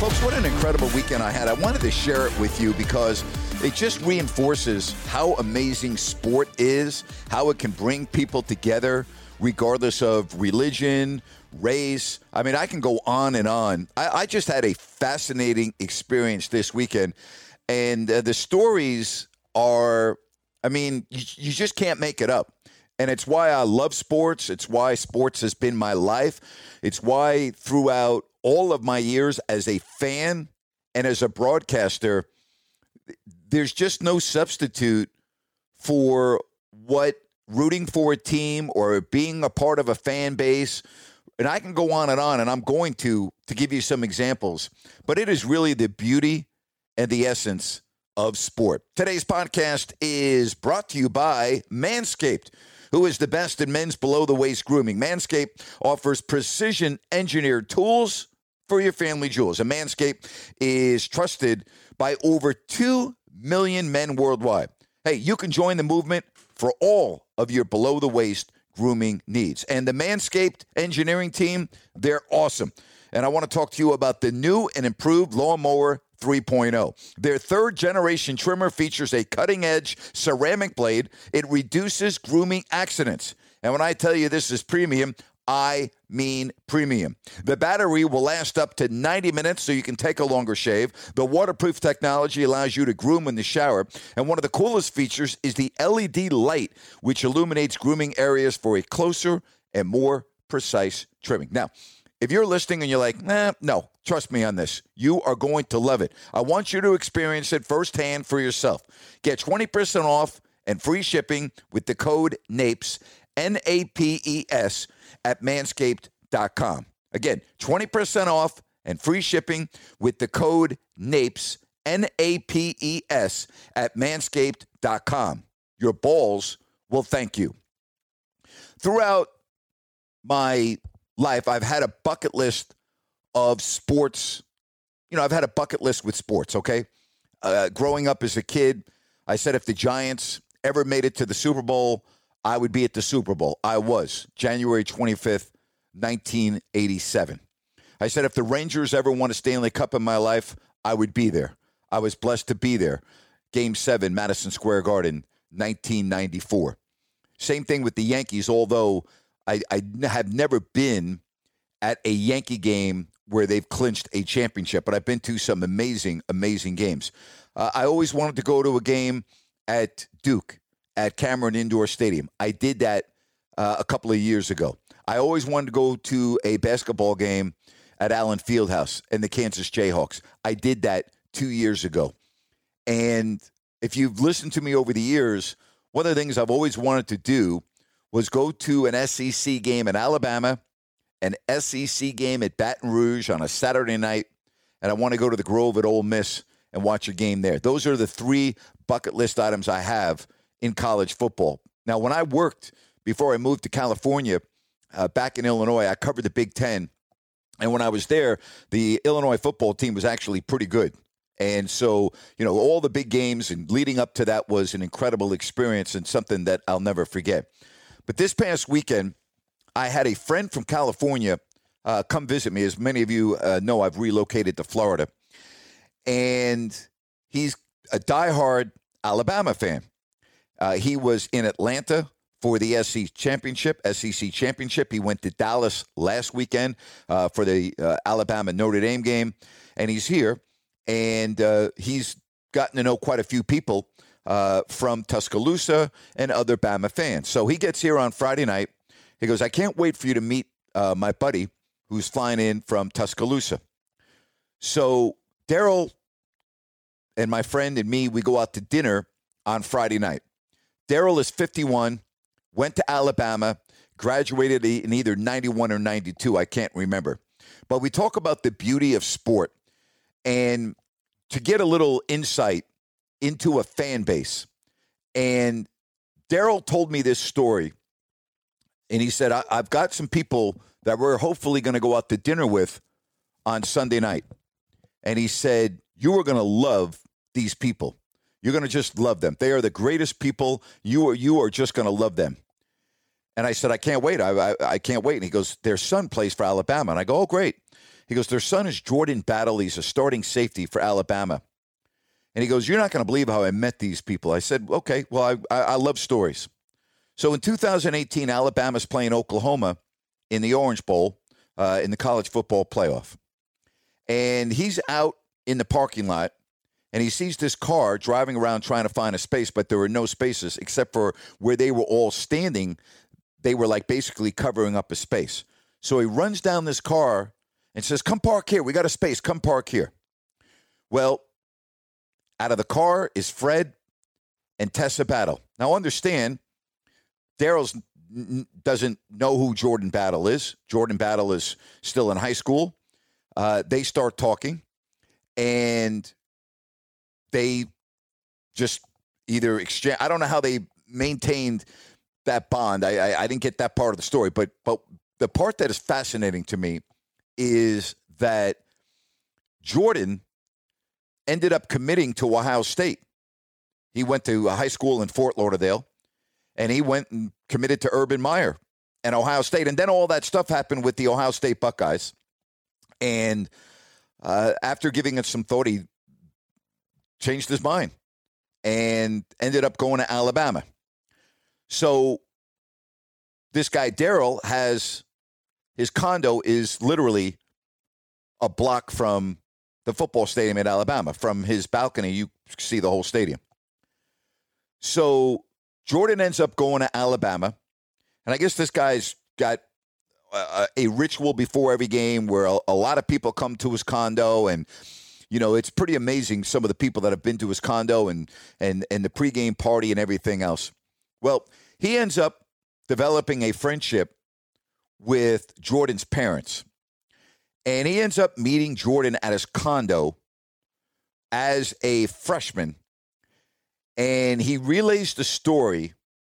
Folks, what an incredible weekend I had. I wanted to share it with you because it just reinforces how amazing sport is, how it can bring people together regardless of religion, race. I mean, I can go on and on. I just had a fascinating experience this weekend. And the stories are, I mean, you just can't make it up. And it's why I love sports. It's why sports has been my life. It's why throughout all of my years as a fan and as a broadcaster, there's just no substitute for what rooting for a team or being a part of a fan base. And I can go on, and I'm going to give you some examples. But it is really the beauty and the essence of sport. Today's podcast is brought to you by Manscaped, who is the best in men's below-the-waist grooming. Manscaped offers precision-engineered tools for your family jewels. And Manscaped is trusted by over 2 million men worldwide. Hey, you can join the movement for all of your below-the-waist grooming needs. And the Manscaped engineering team, they're awesome. And I want to talk to you about the new and improved Lawnmower 3.0. Their third-generation trimmer features a cutting-edge ceramic blade. It reduces grooming accidents. And when I tell you this is premium, I mean premium. The battery will last up to 90 minutes, so you can take a longer shave. The waterproof technology allows you to groom in the shower. And one of the coolest features is the LED light, which illuminates grooming areas for a closer and more precise trimming. Now, if you're listening and you're like, no, trust me on this, you are going to love it. I want you to experience it firsthand for yourself. Get 20% off and free shipping with the code NAPES, N-A-P-E-S, at manscaped.com. Again, 20% off and free shipping with the code NAPES, N-A-P-E-S, at manscaped.com. Your balls will thank you. Throughout my life, I've had a bucket list of sports. You know, I've had a bucket list with sports, okay? Growing up as a kid, I said if the Giants ever made it to the Super Bowl, I would be at the Super Bowl. I was, January 25th, 1987. I said if the Rangers ever won a Stanley Cup in my life, I would be there. I was blessed to be there. Game 7, Madison Square Garden, 1994. Same thing with the Yankees, although I have never been at a Yankee game where they've clinched a championship, but I've been to some amazing, amazing games. I always wanted to go to a game at Duke, at Cameron Indoor Stadium. I did that a couple of years ago. I always wanted to go to a basketball game at Allen Fieldhouse and the Kansas Jayhawks. I did that 2 years ago. And if you've listened to me over the years, one of the things I've always wanted to do was go to an SEC game in Alabama, an SEC game at Baton Rouge on a Saturday night, and I want to go to the Grove at Ole Miss and watch a game there. Those are the three bucket list items I have in college football. Now, when I worked before I moved to California back in Illinois, I covered the Big Ten, and when I was there, the Illinois football team was actually pretty good. And so, you know, all the big games and leading up to that was an incredible experience and something that I'll never forget. But this past weekend, I had a friend from California come visit me. As many of you know, I've relocated to Florida. And he's a diehard Alabama fan. He was in Atlanta for the SEC Championship. He went to Dallas last weekend for the Alabama-Notre Dame game. And he's here. And he's gotten to know quite a few people from Tuscaloosa and other Bama fans. So he gets here on Friday night. He goes, I can't wait for you to meet my buddy who's flying in from Tuscaloosa. So Daryl and my friend and me, we go out to dinner on Friday night. Daryl is 51, went to Alabama, graduated in either 91 or 92. I can't remember. But we talk about the beauty of sport. And to get a little insight into a fan base. And Daryl told me this story. And he said, I've got some people that we're hopefully going to go out to dinner with on Sunday night. And he said, you are going to love these people. You're going to just love them. They are the greatest people. You are just going to love them. And I said, I can't wait. I can't wait. And he goes, their son plays for Alabama. And I go, oh, great. He goes, their son is Jordan Battle. He's a starting safety for Alabama. And he goes, you're not going to believe how I met these people. I said, okay, well, I love stories. So in 2018, Alabama's playing Oklahoma in the Orange Bowl in the college football playoff. And he's out in the parking lot, and he sees this car driving around trying to find a space, but there were no spaces except for where they were all standing. They were like basically covering up a space. So he runs down this car and says, come park here. We got a space. Come park here. Well, out of the car is Fred and Tessa Battle. Now, understand, Daryl doesn't know who Jordan Battle is. Jordan Battle is still in high school. They start talking, and they just either exchange. I don't know how they maintained that bond. I didn't get that part of the story, but the part that is fascinating to me is that Jordan ended up committing to Ohio State. He went to a high school in Fort Lauderdale, and he went and committed to Urban Meyer and Ohio State. And then all that stuff happened with the Ohio State Buckeyes. And after giving it some thought, he changed his mind and ended up going to Alabama. So this guy, Daryl, has his condo is literally a block from the football stadium at Alabama. From his balcony, you see the whole stadium. So Jordan ends up going to Alabama. And I guess this guy's got a ritual before every game where a lot of people come to his condo. And, you know, it's pretty amazing some of the people that have been to his condo and the pregame party and everything else. Well, he ends up developing a friendship with Jordan's parents. And he ends up meeting Jordan at his condo as a freshman. And he relays the story.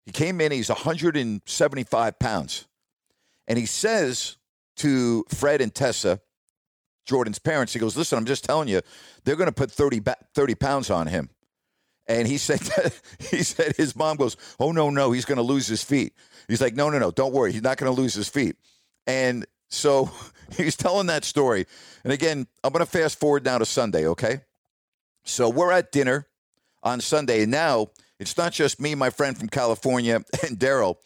He came in, he's 175 pounds. And he says to Fred and Tessa, Jordan's parents, he goes, listen, I'm just telling you, they're going to put 30 pounds on him. And he said, his mom goes, oh, no, he's going to lose his feet. He's like, no, don't worry. He's not going to lose his feet. And so he's telling that story. And again, I'm going to fast forward now to Sunday, okay? So we're at dinner on Sunday. And now it's not just me, my friend from California, and Daryl.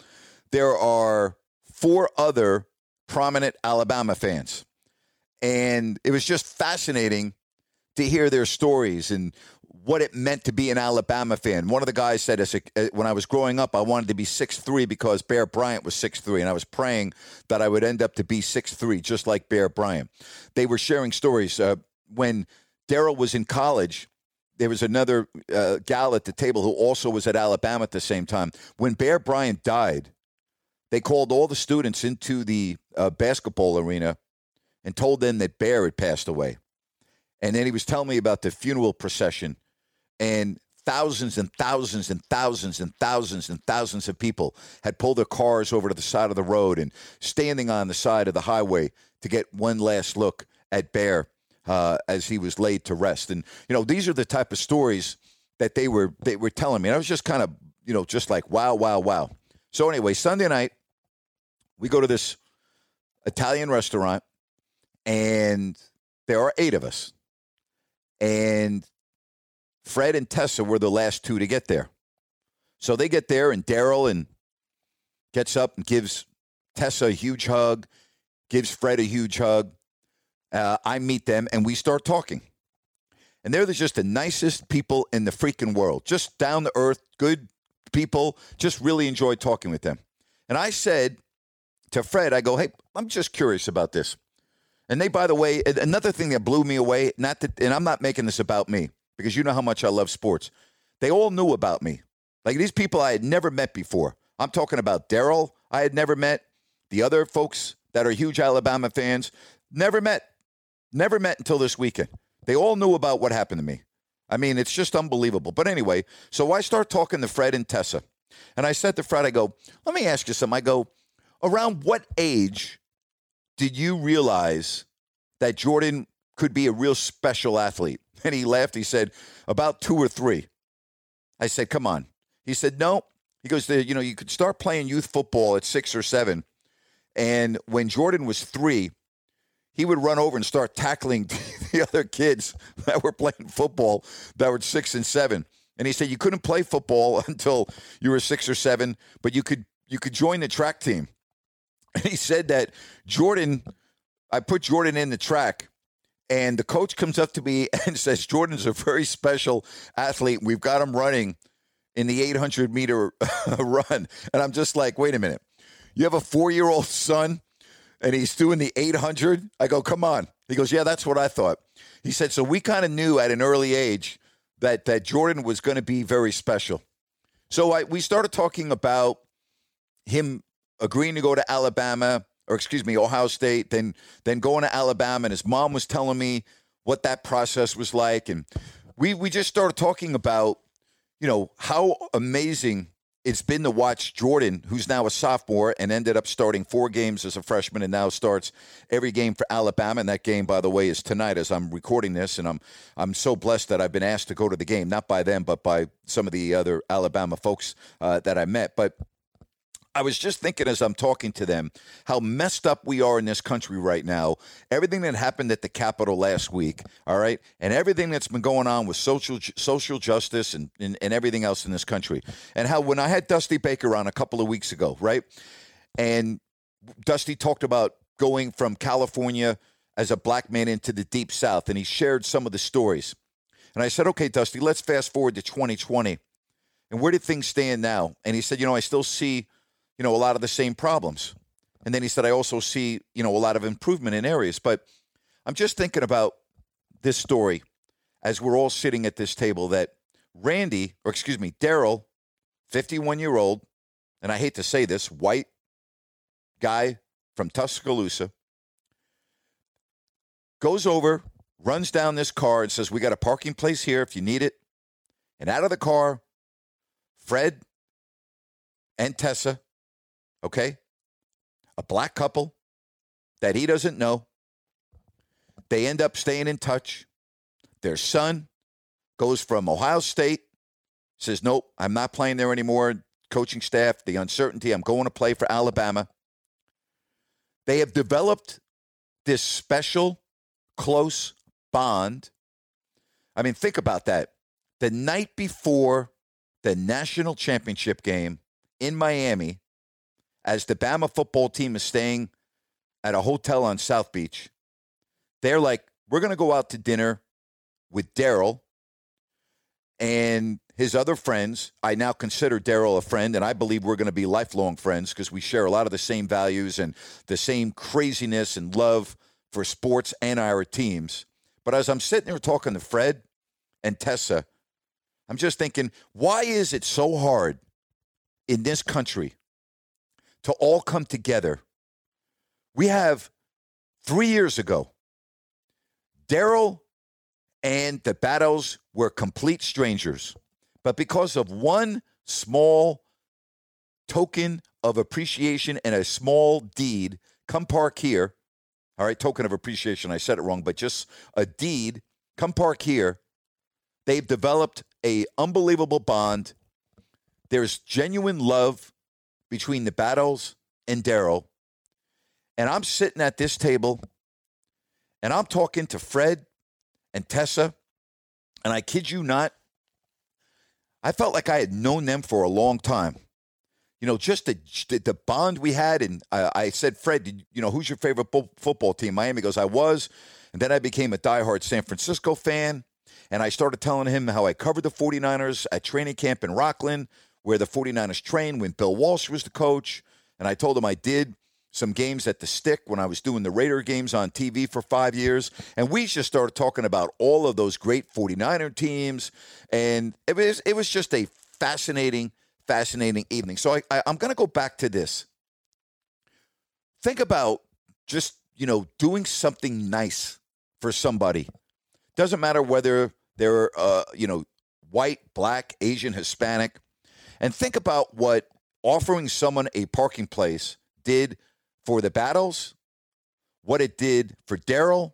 There are four other prominent Alabama fans. And it was just fascinating to hear their stories and what it meant to be an Alabama fan. One of the guys said, when I was growing up, I wanted to be 6'3" because Bear Bryant was 6'3", and I was praying that I would end up to be 6'3", just like Bear Bryant. They were sharing stories. When Daryl was in college, there was another gal at the table who also was at Alabama at the same time. When Bear Bryant died, they called all the students into the basketball arena and told them that Bear had passed away. And then he was telling me about the funeral procession, and thousands and thousands and thousands and thousands and thousands of people had pulled their cars over to the side of the road and standing on the side of the highway to get one last look at Bear as he was laid to rest. And, you know, these are the type of stories that they were telling me. And I was just kind of, you know, just like, wow. So anyway, Sunday night, we go to this Italian restaurant, and there are 8 of us. And Fred and Tessa were the last 2 to get there. So they get there, and Daryl and gets up and gives Tessa a huge hug, gives Fred a huge hug. I meet them, and we start talking. And they're just the nicest people in the freaking world, just down to earth, good people, just really enjoyed talking with them. And I said to Fred, I go, hey, I'm just curious about this. And they, by the way, another thing that blew me away, not that, and I'm not making this about me, because you know how much I love sports. They all knew about me. Like, these people I had never met before. I'm talking about Daryl, I had never met. The other folks that are huge Alabama fans, never met. Never met until this weekend. They all knew about what happened to me. I mean, it's just unbelievable. But anyway, so I start talking to Fred and Tessa. And I said to Fred, I go, let me ask you something. I go, around what age did you realize that Jordan could be a real special athlete? And he laughed. He said, about 2 or 3. I said, come on. He said, no. He goes, you know, you could start playing youth football at 6 or 7. And when Jordan was 3, he would run over and start tackling the other kids that were playing football that were 6 and 7. And he said you couldn't play football until you were 6 or 7, but you could join the track team. And he said that I put Jordan in the track, and the coach comes up to me and says, Jordan's a very special athlete. We've got him running in the 800-meter run. And I'm just like, wait a minute. You have a 4-year-old son, and he's doing the 800? I go, come on. He goes, yeah, that's what I thought. He said, so we kind of knew at an early age that Jordan was going to be very special. So we started talking about him agreeing to go to Ohio State, then going to Alabama, and his mom was telling me what that process was like. And we just started talking about, you know, how amazing it's been to watch Jordan, who's now a sophomore and ended up starting 4 games as a freshman and now starts every game for Alabama. And that game, by the way, is tonight as I'm recording this. And I'm so blessed that I've been asked to go to the game, not by them, but by some of the other Alabama folks that I met. But I was just thinking as I'm talking to them how messed up we are in this country right now. Everything that happened at the Capitol last week, all right, and everything that's been going on with social justice and everything else in this country. And how when I had Dusty Baker on a couple of weeks ago, right, and Dusty talked about going from California as a black man into the Deep South, and he shared some of the stories. And I said, okay, Dusty, let's fast forward to 2020. And where do things stand now? And he said, you know, I still see – you know, a lot of the same problems. And then he said, I also see, you know, a lot of improvement in areas. But I'm just thinking about this story as we're all sitting at this table that Daryl, 51-year-old, and I hate to say this, white guy from Tuscaloosa, goes over, runs down this car and says, we got a parking place here if you need it. And out of the car, Fred and Tessa, okay, a black couple that he doesn't know. They end up staying in touch. Their son goes from Ohio State, says, nope, I'm not playing there anymore. Coaching staff, the uncertainty, I'm going to play for Alabama. They have developed this special, close bond. I mean, think about that. The night before the national championship game in Miami, as the Bama football team is staying at a hotel on South Beach, they're like, we're going to go out to dinner with Daryl and his other friends. I now consider Daryl a friend, and I believe we're going to be lifelong friends because we share a lot of the same values and the same craziness and love for sports and our teams. But as I'm sitting there talking to Fred and Tessa, I'm just thinking, why is it so hard in this country to all come together? We have 3 years ago, Daryl and the Battles were complete strangers. But because of one small token of appreciation and a small deed, come park here. All right, token of appreciation, I said it wrong, but just a deed, come park here. They've developed an unbelievable bond. There's genuine love between the Battles and Daryl. And I'm sitting at this table, and I'm talking to Fred and Tessa, and I kid you not, I felt like I had known them for a long time. You know, just the bond we had. And I said, Fred, who's your favorite football team? Miami goes, I was. And then I became a diehard San Francisco fan. And I started telling him how I covered the 49ers at training camp in Rocklin, where the 49ers trained when Bill Walsh was the coach. And I told him I did some games at the Stick when I was doing the Raider games on TV for 5 years. And we just started talking about all of those great 49er teams. And it was just a fascinating evening. So I'm going to go back to this. Think about just, doing something nice for somebody. Doesn't matter whether they're, white, black, Asian, Hispanic. And think about what offering someone a parking place did for the Battles, what it did for Daryl,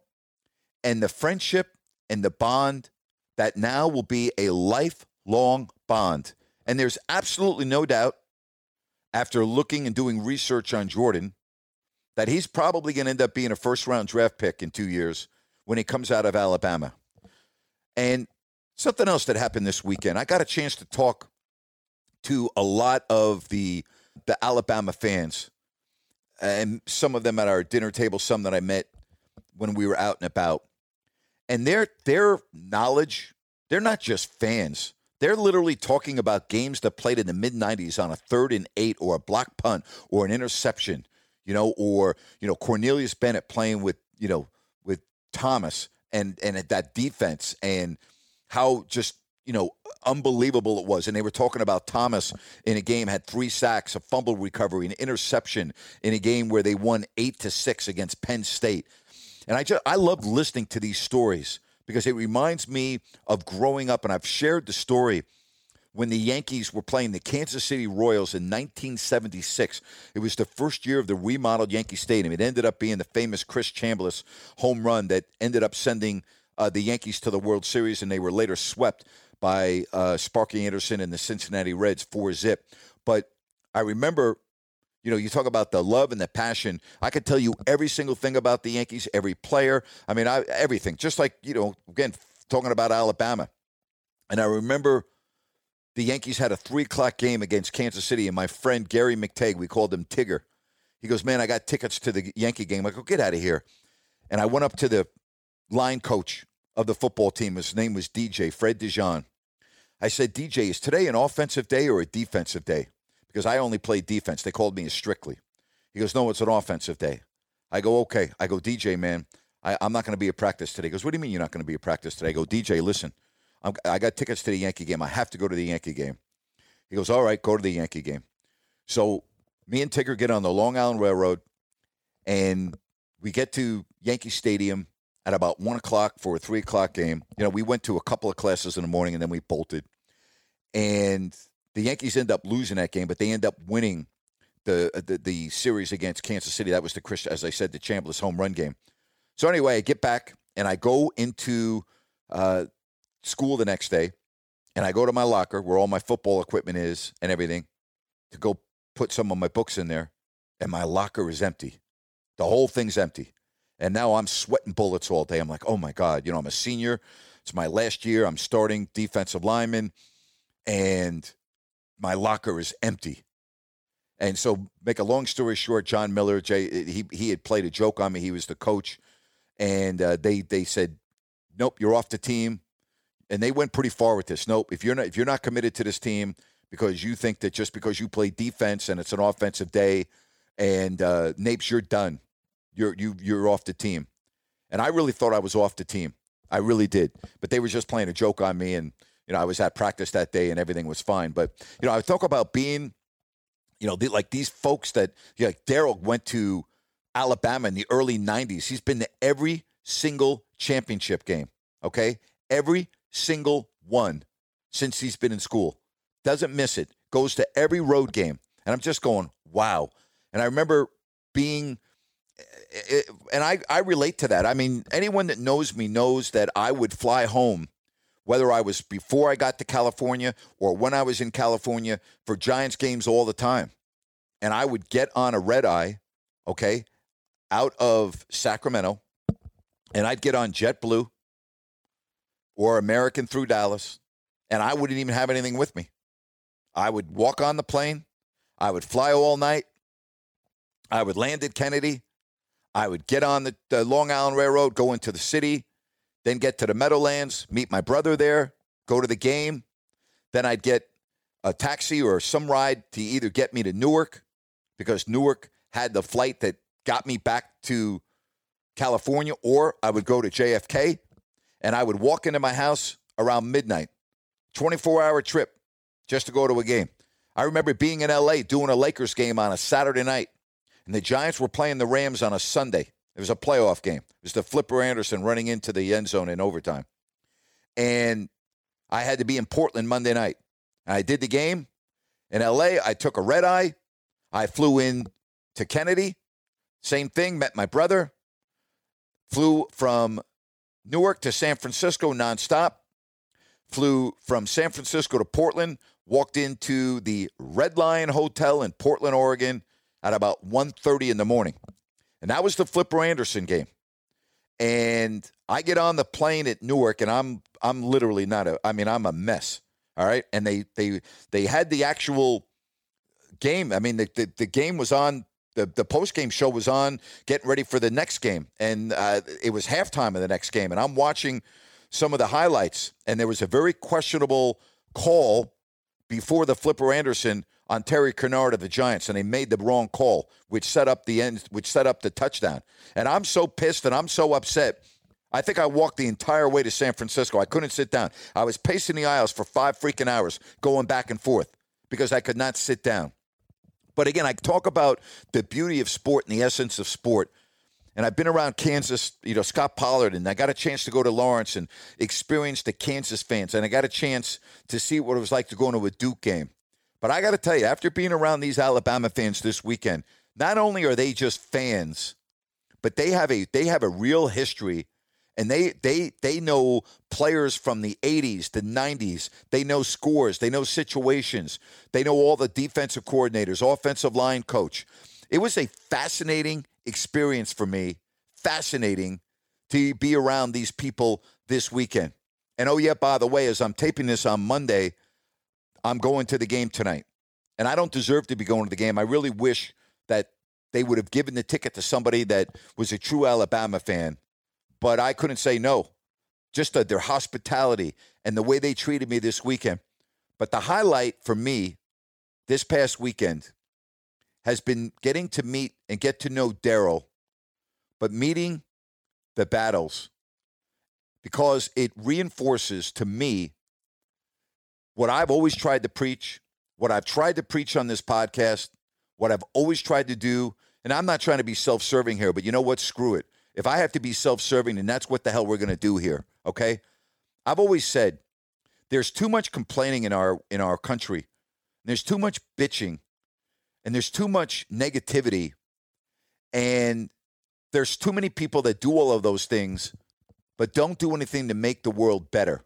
and the friendship and the bond that now will be a lifelong bond. And there's absolutely no doubt, after looking and doing research on Jordan, that he's probably going to end up being a first-round draft pick in 2 years when he comes out of Alabama. And something else that happened this weekend, I got a chance to talk to a lot of the Alabama fans, and some of them at our dinner table, some that I met when we were out and about. And their knowledge, they're not just fans. They're literally talking about games that played in the mid-'90s on a 3rd and 8 or a block punt or an interception, or Cornelius Bennett playing with Thomas and at that defense and how just, unbelievable it was. And they were talking about Thomas in a game had 3 sacks, a fumble recovery, an interception in a game where they won 8-6 against Penn State. And I love listening to these stories, because it reminds me of growing up, and I've shared the story when the Yankees were playing the Kansas City Royals in 1976. It was the first year of the remodeled Yankee Stadium. It ended up being the famous Chris Chambliss home run that ended up sending the Yankees to the World Series, and they were later swept by Sparky Anderson and the Cincinnati Reds 4-zip. But I remember, you talk about the love and the passion. I could tell you every single thing about the Yankees, every player. I mean, everything. Just like, again, talking about Alabama. And I remember the Yankees had a 3 o'clock game against Kansas City, and my friend Gary McTagg, we called him Tigger. He goes, man, I got tickets to the Yankee game. I go, get out of here. And I went up to the line coach of the football team. His name was DJ, Fred Dijon. I said, DJ, is today an offensive day or a defensive day? Because I only played defense. They called me strictly. He goes, no, it's an offensive day. I go, okay. I go, DJ, man, I'm not going to be at practice today. He goes, what do you mean you're not going to be at practice today? I go, DJ, listen, I got tickets to the Yankee game. I have to go to the Yankee game. He goes, all right, go to the Yankee game. So me and Tigger get on the Long Island Railroad, and we get to Yankee Stadium at about 1 o'clock for a 3 o'clock game. We went to a couple of classes in the morning, and then we bolted. And the Yankees end up losing that game, but they end up winning the series against Kansas City. That was as I said, the Chambliss home run game. So anyway, I get back and I go into school the next day, and I go to my locker where all my football equipment is and everything to go put some of my books in there, and my locker is empty. The whole thing's empty. And now I'm sweating bullets all day. I'm like, oh my God, I'm a senior. It's my last year. I'm starting defensive lineman, and my locker is empty. And so, make a long story short, John Miller, he had played a joke on me. He was the coach. And they said, nope, you're off the team. And they went pretty far with this. Nope, if you're not committed to this team because you think that just because you play defense and it's an offensive day and Napes, you're done. You're off the team. And I really thought I was off the team. I really did. But they were just playing a joke on me, and I was at practice that day and everything was fine. But, I would talk about being, like these folks that, like Daryl went to Alabama in the early 90s. He's been to every single championship game, okay? Every single one since he's been in school. Doesn't miss it. Goes to every road game. And I'm just going, wow. And I remember being, and I relate to that. I mean, anyone that knows me knows that I would fly home, whether I was before I got to California or when I was in California, for Giants games all the time. And I would get on a red eye, okay, out of Sacramento, and I'd get on JetBlue or American through Dallas, and I wouldn't even have anything with me. I would walk on the plane. I would fly all night. I would land at Kennedy. I would get on the Long Island Railroad, go into the city, then get to the Meadowlands, meet my brother there, go to the game. Then I'd get a taxi or some ride to either get me to Newark, because Newark had the flight that got me back to California, or I would go to JFK, and I would walk into my house around midnight. 24-hour trip just to go to a game. I remember being in L.A. doing a Lakers game on a Saturday night, and the Giants were playing the Rams on a Sunday. It was a playoff game. It was the Flipper Anderson running into the end zone in overtime. And I had to be in Portland Monday night. And I did the game. In L.A., I took a red eye. I flew in to Kennedy. Same thing, met my brother. Flew from Newark to San Francisco nonstop. Flew from San Francisco to Portland. Walked into the Red Lion Hotel in Portland, Oregon at about 1:30 in the morning. And that was the Flipper Anderson game. And I get on the plane at Newark, and I'm literally I'm a mess. All right. And they had the actual game. I mean, the game was on, the post-game show was on, getting ready for the next game. And it was halftime of the next game. And I'm watching some of the highlights. And there was a very questionable call before the Flipper Anderson on Terry Kennard of the Giants, and they made the wrong call, which set up the end, which set up the touchdown. And I'm so pissed and I'm so upset. I think I walked the entire way to San Francisco. I couldn't sit down. I was pacing the aisles for 5 freaking hours going back and forth because I could not sit down. But again, I talk about the beauty of sport and the essence of sport. And I've been around Kansas, Scott Pollard, and I got a chance to go to Lawrence and experience the Kansas fans. And I got a chance to see what it was like to go into a Duke game. But I got to tell you, after being around these Alabama fans this weekend, not only are they just fans, but they have a real history, and they know players from the 80s, the 90s. They know scores. They know situations. They know all the defensive coordinators, offensive line coach. It was a fascinating experience for me, fascinating to be around these people this weekend. And oh yeah, by the way, as I'm taping this on Monday, I'm going to the game tonight. And I don't deserve to be going to the game. I really wish that they would have given the ticket to somebody that was a true Alabama fan, but I couldn't say no. Just their hospitality and the way they treated me this weekend. But the highlight for me this past weekend has been getting to meet and get to know Daryl, but meeting the Battles, because it reinforces to me what I've always tried to preach, what I've tried to preach on this podcast, what I've always tried to do. And I'm not trying to be self-serving here, but you know what? Screw it. If I have to be self-serving, then that's what the hell we're going to do here, okay? I've always said there's too much complaining in our country. There's too much bitching. And there's too much negativity, and there's too many people that do all of those things but don't do anything to make the world better,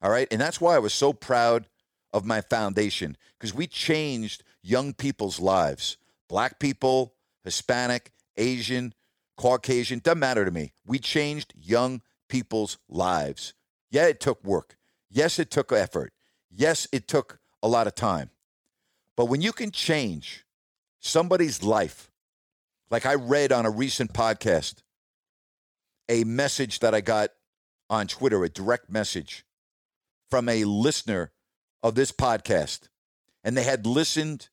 all right? And that's why I was so proud of my foundation, because we changed young people's lives, black people, Hispanic, Asian, Caucasian, doesn't matter to me. We changed young people's lives. Yeah, it took work. Yes, it took effort. Yes, it took a lot of time. But when you can change somebody's life, like I read on a recent podcast, a message that I got on Twitter, a direct message from a listener of this podcast. And they had listened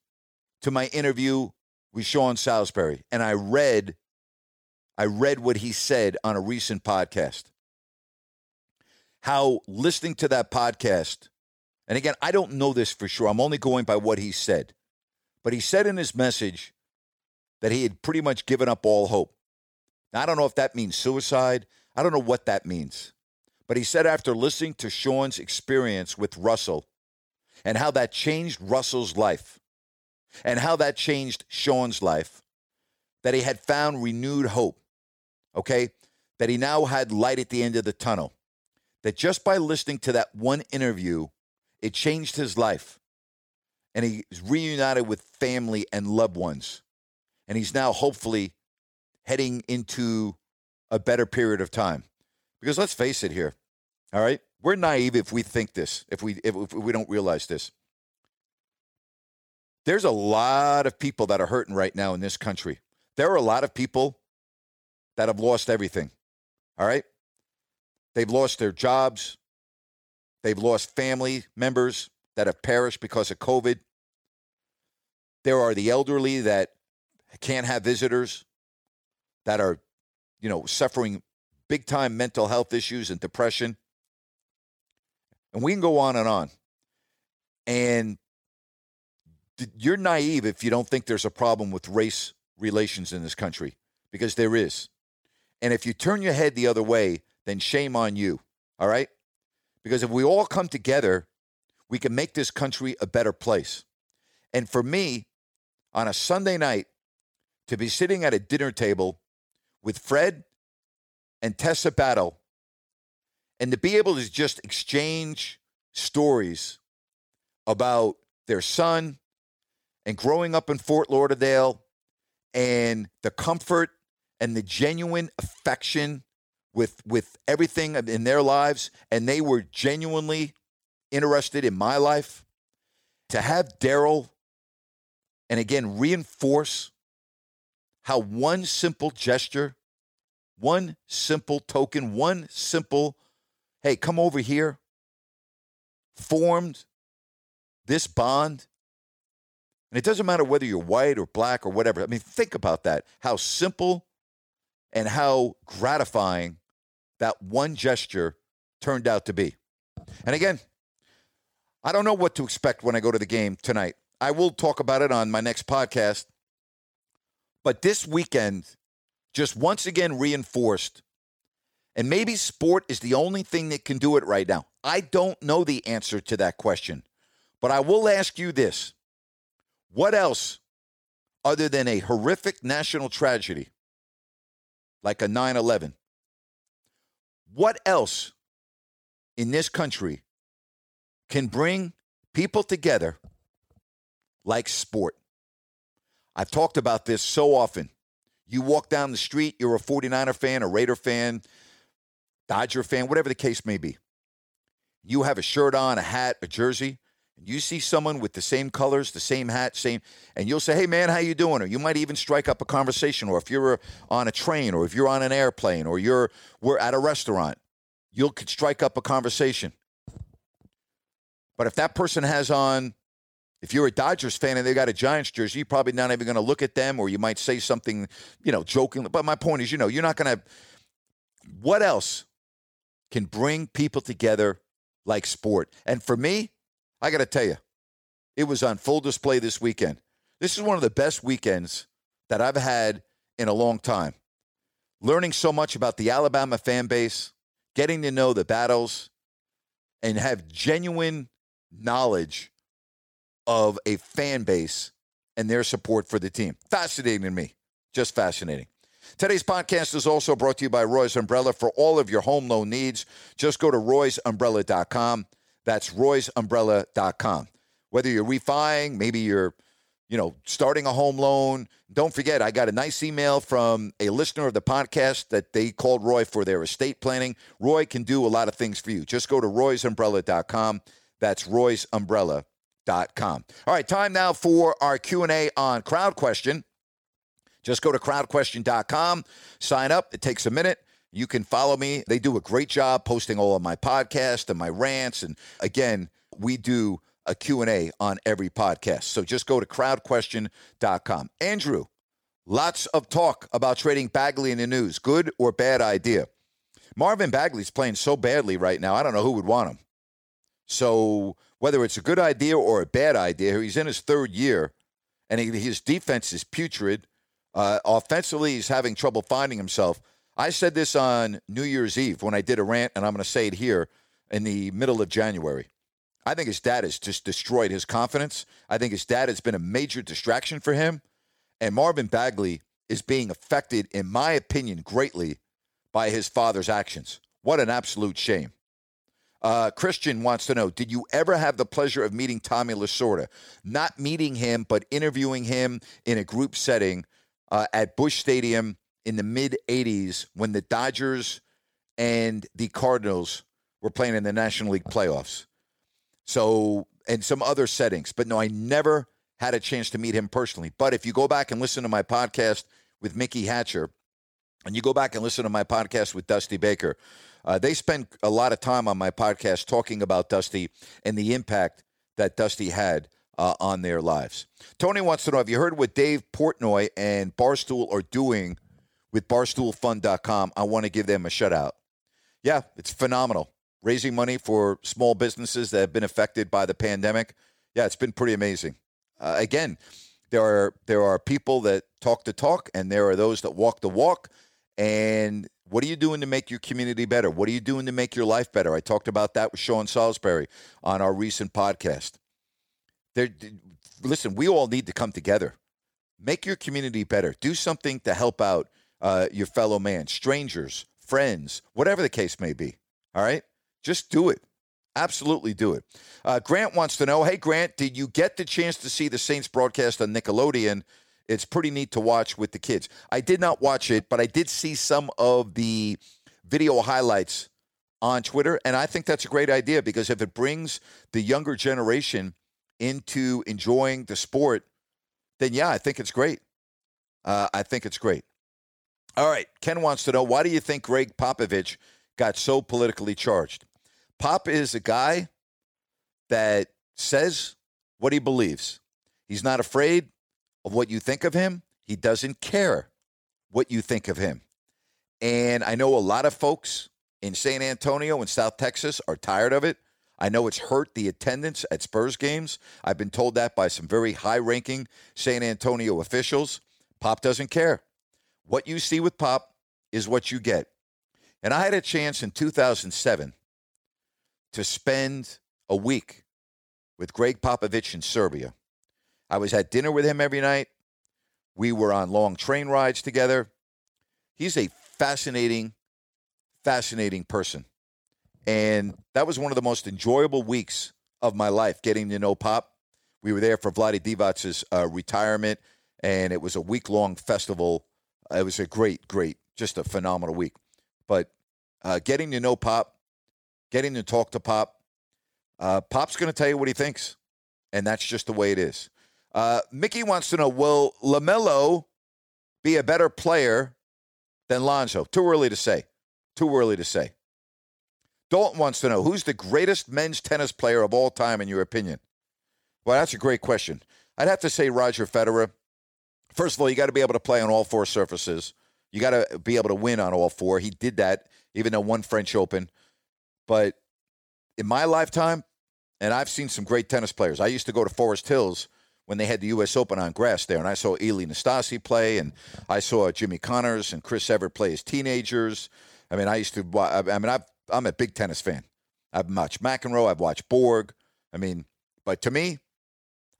to my interview with Sean Salisbury. And I read what he said on a recent podcast. How listening to that podcast, and again, I don't know this for sure. I'm only going by what he said. But he said in his message that he had pretty much given up all hope. Now, I don't know if that means suicide. I don't know what that means. But he said after listening to Sean's experience with Russell and how that changed Russell's life and how that changed Sean's life, that he had found renewed hope, okay, that he now had light at the end of the tunnel, that just by listening to that one interview, it changed his life. And he's reunited with family and loved ones. And he's now hopefully heading into a better period of time. Because let's face it here, all right? We're naive if we think this, if we don't realize this. There's a lot of people that are hurting right now in this country. There are a lot of people that have lost everything, all right? They've lost their jobs. They've lost family members that have perished because of COVID. There are the elderly that can't have visitors, that are, you know, suffering big-time mental health issues and depression. And we can go on and on. And you're naive if you don't think there's a problem with race relations in this country, because there is. And if you turn your head the other way, then shame on you, all right? Because if we all come together, we can make this country a better place. And for me, on a Sunday night, to be sitting at a dinner table with Fred and Tessa Battle and to be able to just exchange stories about their son and growing up in Fort Lauderdale and the comfort and the genuine affection with everything in their lives, and they were genuinely interested in my life. To have Daryl, and again, reinforce how one simple gesture, one simple token, one simple, hey, come over here, formed this bond. And it doesn't matter whether you're white or black or whatever. I mean, think about that, how simple and how gratifying that one gesture turned out to be. And again, I don't know what to expect when I go to the game tonight. I will talk about it on my next podcast. But this weekend just once again reinforced, and maybe sport is the only thing that can do it right now. I don't know the answer to that question, but I will ask you this. What else, other than a horrific national tragedy, like a 9/11, what else in this country can bring people together like sport? I've talked about this so often. You walk down the street, you're a 49er fan, a Raider fan, Dodger fan, whatever the case may be. You have a shirt on, a hat, a jersey, and you see someone with the same colors, the same hat, and you'll say, hey, man, how you doing? Or you might even strike up a conversation, or if you're on a train, or if you're on an airplane, or we're at a restaurant, you'll strike up a conversation. But if that person has on, if you're a Dodgers fan and they got a Giants jersey, you're probably not even going to look at them, or you might say something, you know, joking. But my point is, you know, you're not going to. What else can bring people together like sport? And for me, I got to tell you, it was on full display this weekend. This is one of the best weekends that I've had in a long time. Learning so much about the Alabama fan base, getting to know the Battles, and have genuine knowledge of a fan base and their support for the team. Fascinating to me. Just fascinating. Today's podcast is also brought to you by Roy's Umbrella. For all of your home loan needs, just go to roysumbrella.com. That's roysumbrella.com. Whether you're refining, maybe you're, you know, starting a home loan. Don't forget, I got a nice email from a listener of the podcast that they called Roy for their estate planning. Roy can do a lot of things for you. Just go to roysumbrella.com. That's roysumbrella.com. All right, time now for our Q&A on Crowd Question. Just go to crowdquestion.com, sign up. It takes a minute. You can follow me. They do a great job posting all of my podcasts and my rants. And again, we do a Q&A on every podcast. So just go to crowdquestion.com. Andrew, lots of talk about trading Bagley in the news. Good or bad idea? Marvin Bagley's playing so badly right now, I don't know who would want him. So whether it's a good idea or a bad idea, he's in his third year, and his defense is putrid. Offensively, he's having trouble finding himself. I said this on New Year's Eve when I did a rant, and I'm going to say it here in the middle of January. I think his dad has just destroyed his confidence. I think his dad has been a major distraction for him, and Marvin Bagley is being affected, in my opinion, greatly by his father's actions. What an absolute shame. Christian wants to know, did you ever have the pleasure of meeting Tommy Lasorda? Not meeting him, but interviewing him in a group setting at Busch Stadium in the mid-'80s when the Dodgers and the Cardinals were playing in the National League playoffs. So, and some other settings. But no, I never had a chance to meet him personally. But if you go back and listen to my podcast with Mickey Hatcher, and you go back and listen to my podcast with Dusty Baker, they spent a lot of time on my podcast talking about Dusty and the impact that Dusty had on their lives. Tony wants to know, have you heard what Dave Portnoy and Barstool are doing with BarstoolFund.com? I want to give them a shout-out. Yeah, it's phenomenal. Raising money for small businesses that have been affected by the pandemic. Yeah, it's been pretty amazing. Again, there are people that talk the talk, and there are those that walk the walk. And what are you doing to make your community better? What are you doing to make your life better? I talked about that with Sean Salisbury on our recent podcast. Listen, we all need to come together. Make your community better. Do something to help out your fellow man, strangers, friends, whatever the case may be. All right? Just do it. Absolutely do it. Grant wants to know, hey, Grant, did you get the chance to see the Saints broadcast on Nickelodeon? It's pretty neat to watch with the kids. I did not watch it, but I did see some of the video highlights on Twitter, and I think that's a great idea because if it brings the younger generation into enjoying the sport, then, yeah, I think it's great. I think it's great. All right, Ken wants to know, why do you think Greg Popovich got so politically charged? Pop is a guy that says what he believes. He's not afraid of what you think of him. He doesn't care what you think of him. And I know a lot of folks in San Antonio and South Texas are tired of it. I know it's hurt the attendance at Spurs games. I've been told that by some very high-ranking San Antonio officials. Pop doesn't care. What you see with Pop is what you get. And I had a chance in 2007 to spend a week with Greg Popovich in Serbia. I was at dinner with him every night. We were on long train rides together. He's a fascinating, fascinating person. And that was one of the most enjoyable weeks of my life, getting to know Pop. We were there for Vlade Divac's retirement, and it was a week-long festival. It was a great, just a phenomenal week. But getting to know Pop, getting to talk to Pop. Pop's going to tell you what he thinks, and that's just the way it is. Mickey wants to know, will LaMelo be a better player than Lonzo? Too early to say. Dalton wants to know, who's the greatest men's tennis player of all time in your opinion? Well, that's a great question. I'd have to say Roger Federer. First of all, you got to be able to play on all four surfaces. You got to be able to win on all four. He did that, even though one French Open. But in my lifetime, and I've seen some great tennis players. I used to go to Forest Hills when they had the U.S. Open on grass there, and I saw Eli Nastasi play, and I saw Jimmy Connors and Chris Evert play as teenagers. I mean, I'm a big tennis fan. I've watched McEnroe. I've watched Borg. But to me,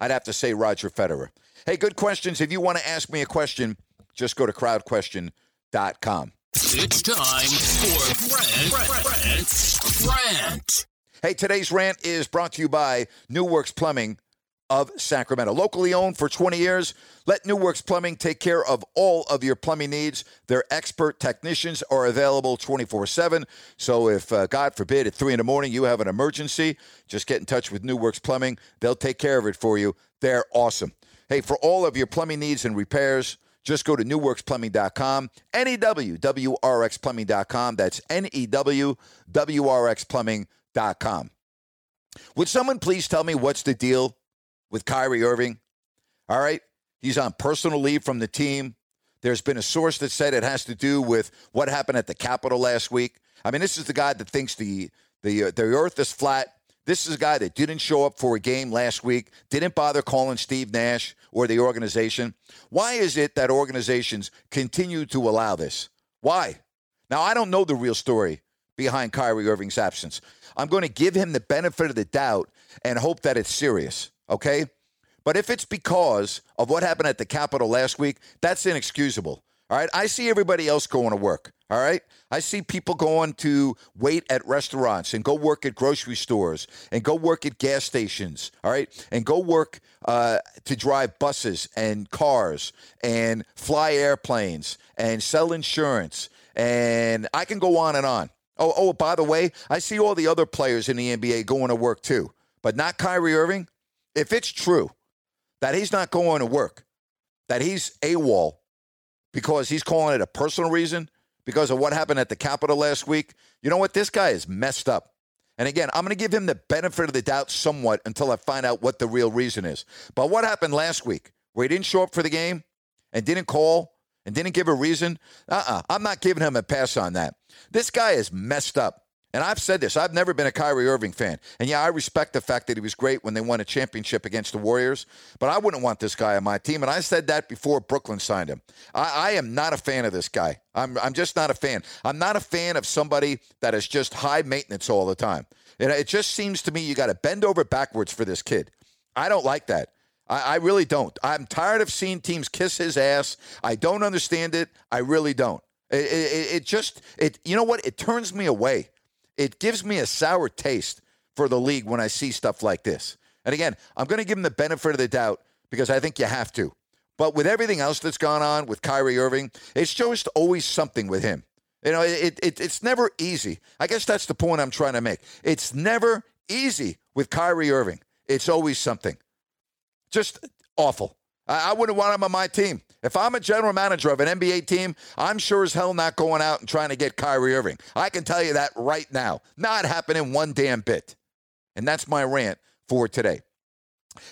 I'd have to say Roger Federer. Hey, good questions. If you want to ask me a question, just go to crowdquestion.com. It's time for Rant. Hey, today's rant is brought to you by New Works Plumbing of Sacramento. Locally owned for 20 years, let New Works Plumbing take care of all of your plumbing needs. Their expert technicians are available 24/7. So if, God forbid, at 3 in the morning you have an emergency, just get in touch with New Works Plumbing. They'll take care of it for you. They're awesome. Hey, for all of your plumbing needs and repairs, just go to newworksplumbing.com, newwrxplumbing.com. That's newwrxplumbing.com. Would someone please tell me what's the deal with Kyrie Irving? All right, he's on personal leave from the team. There's been a source that said it has to do with what happened at the Capitol last week. I mean, this is the guy that thinks the earth is flat. This is a guy that didn't show up for a game last week, didn't bother calling Steve Nash or the organization. Why is it that organizations continue to allow this? Why? Now, I don't know the real story behind Kyrie Irving's absence. I'm going to give him the benefit of the doubt and hope that it's serious, okay? But if it's because of what happened at the Capitol last week, that's inexcusable, all right? I see everybody else going to work, All right. I see people going to wait at restaurants and go work at grocery stores and go work at gas stations. All right. And go work to drive buses and cars and fly airplanes and sell insurance. And I can go on and on. Oh, by the way, I see all the other players in the NBA going to work too, but not Kyrie Irving. If it's true that he's not going to work, that he's AWOL because he's calling it a personal reason, because of what happened at the Capitol last week, you know what? This guy is messed up. And again, I'm going to give him the benefit of the doubt somewhat until I find out what the real reason is. But what happened last week where he didn't show up for the game and didn't call and didn't give a reason? I'm not giving him a pass on that. This guy is messed up. And I've said this. I've never been a Kyrie Irving fan. And yeah, I respect the fact that he was great when they won a championship against the Warriors. But I wouldn't want this guy on my team. And I said that before Brooklyn signed him. I am not a fan of this guy. I'm just not a fan. I'm not a fan of somebody that is just high maintenance all the time. And it just seems to me you got to bend over backwards for this kid. I don't like that. I really don't. I'm tired of seeing teams kiss his ass. I don't understand it. I really don't. You know what? It turns me away. It gives me a sour taste for the league when I see stuff like this. And again, I'm going to give him the benefit of the doubt because I think you have to. But with everything else that's gone on with Kyrie Irving, it's just always something with him. You know, it's never easy. I guess that's the point I'm trying to make. It's never easy with Kyrie Irving. It's always something. Just awful. I wouldn't want him on my team. If I'm a general manager of an NBA team, I'm sure as hell not going out and trying to get Kyrie Irving. I can tell you that right now. Not happening one damn bit. And that's my rant for today.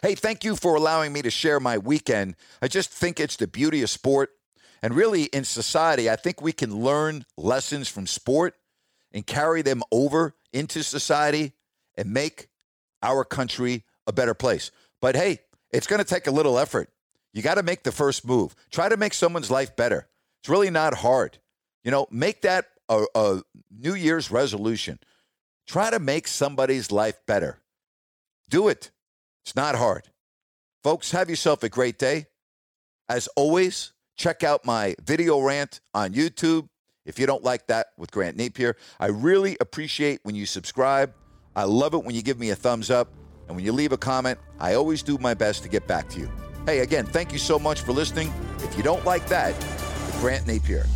Hey, thank you for allowing me to share my weekend. I just think it's the beauty of sport. And really, in society, I think we can learn lessons from sport and carry them over into society and make our country a better place. But hey, it's going to take a little effort. You got to make the first move. Try to make someone's life better. It's really not hard. You know, make that a New Year's resolution. Try to make somebody's life better. Do it. It's not hard. Folks, have yourself a great day. As always, check out my video rant on YouTube. If you don't like that with Grant Napier, I really appreciate when you subscribe. I love it when you give me a thumbs up. And when you leave a comment, I always do my best to get back to you. Hey, again, thank you so much for listening. If you don't like that, Grant Napier.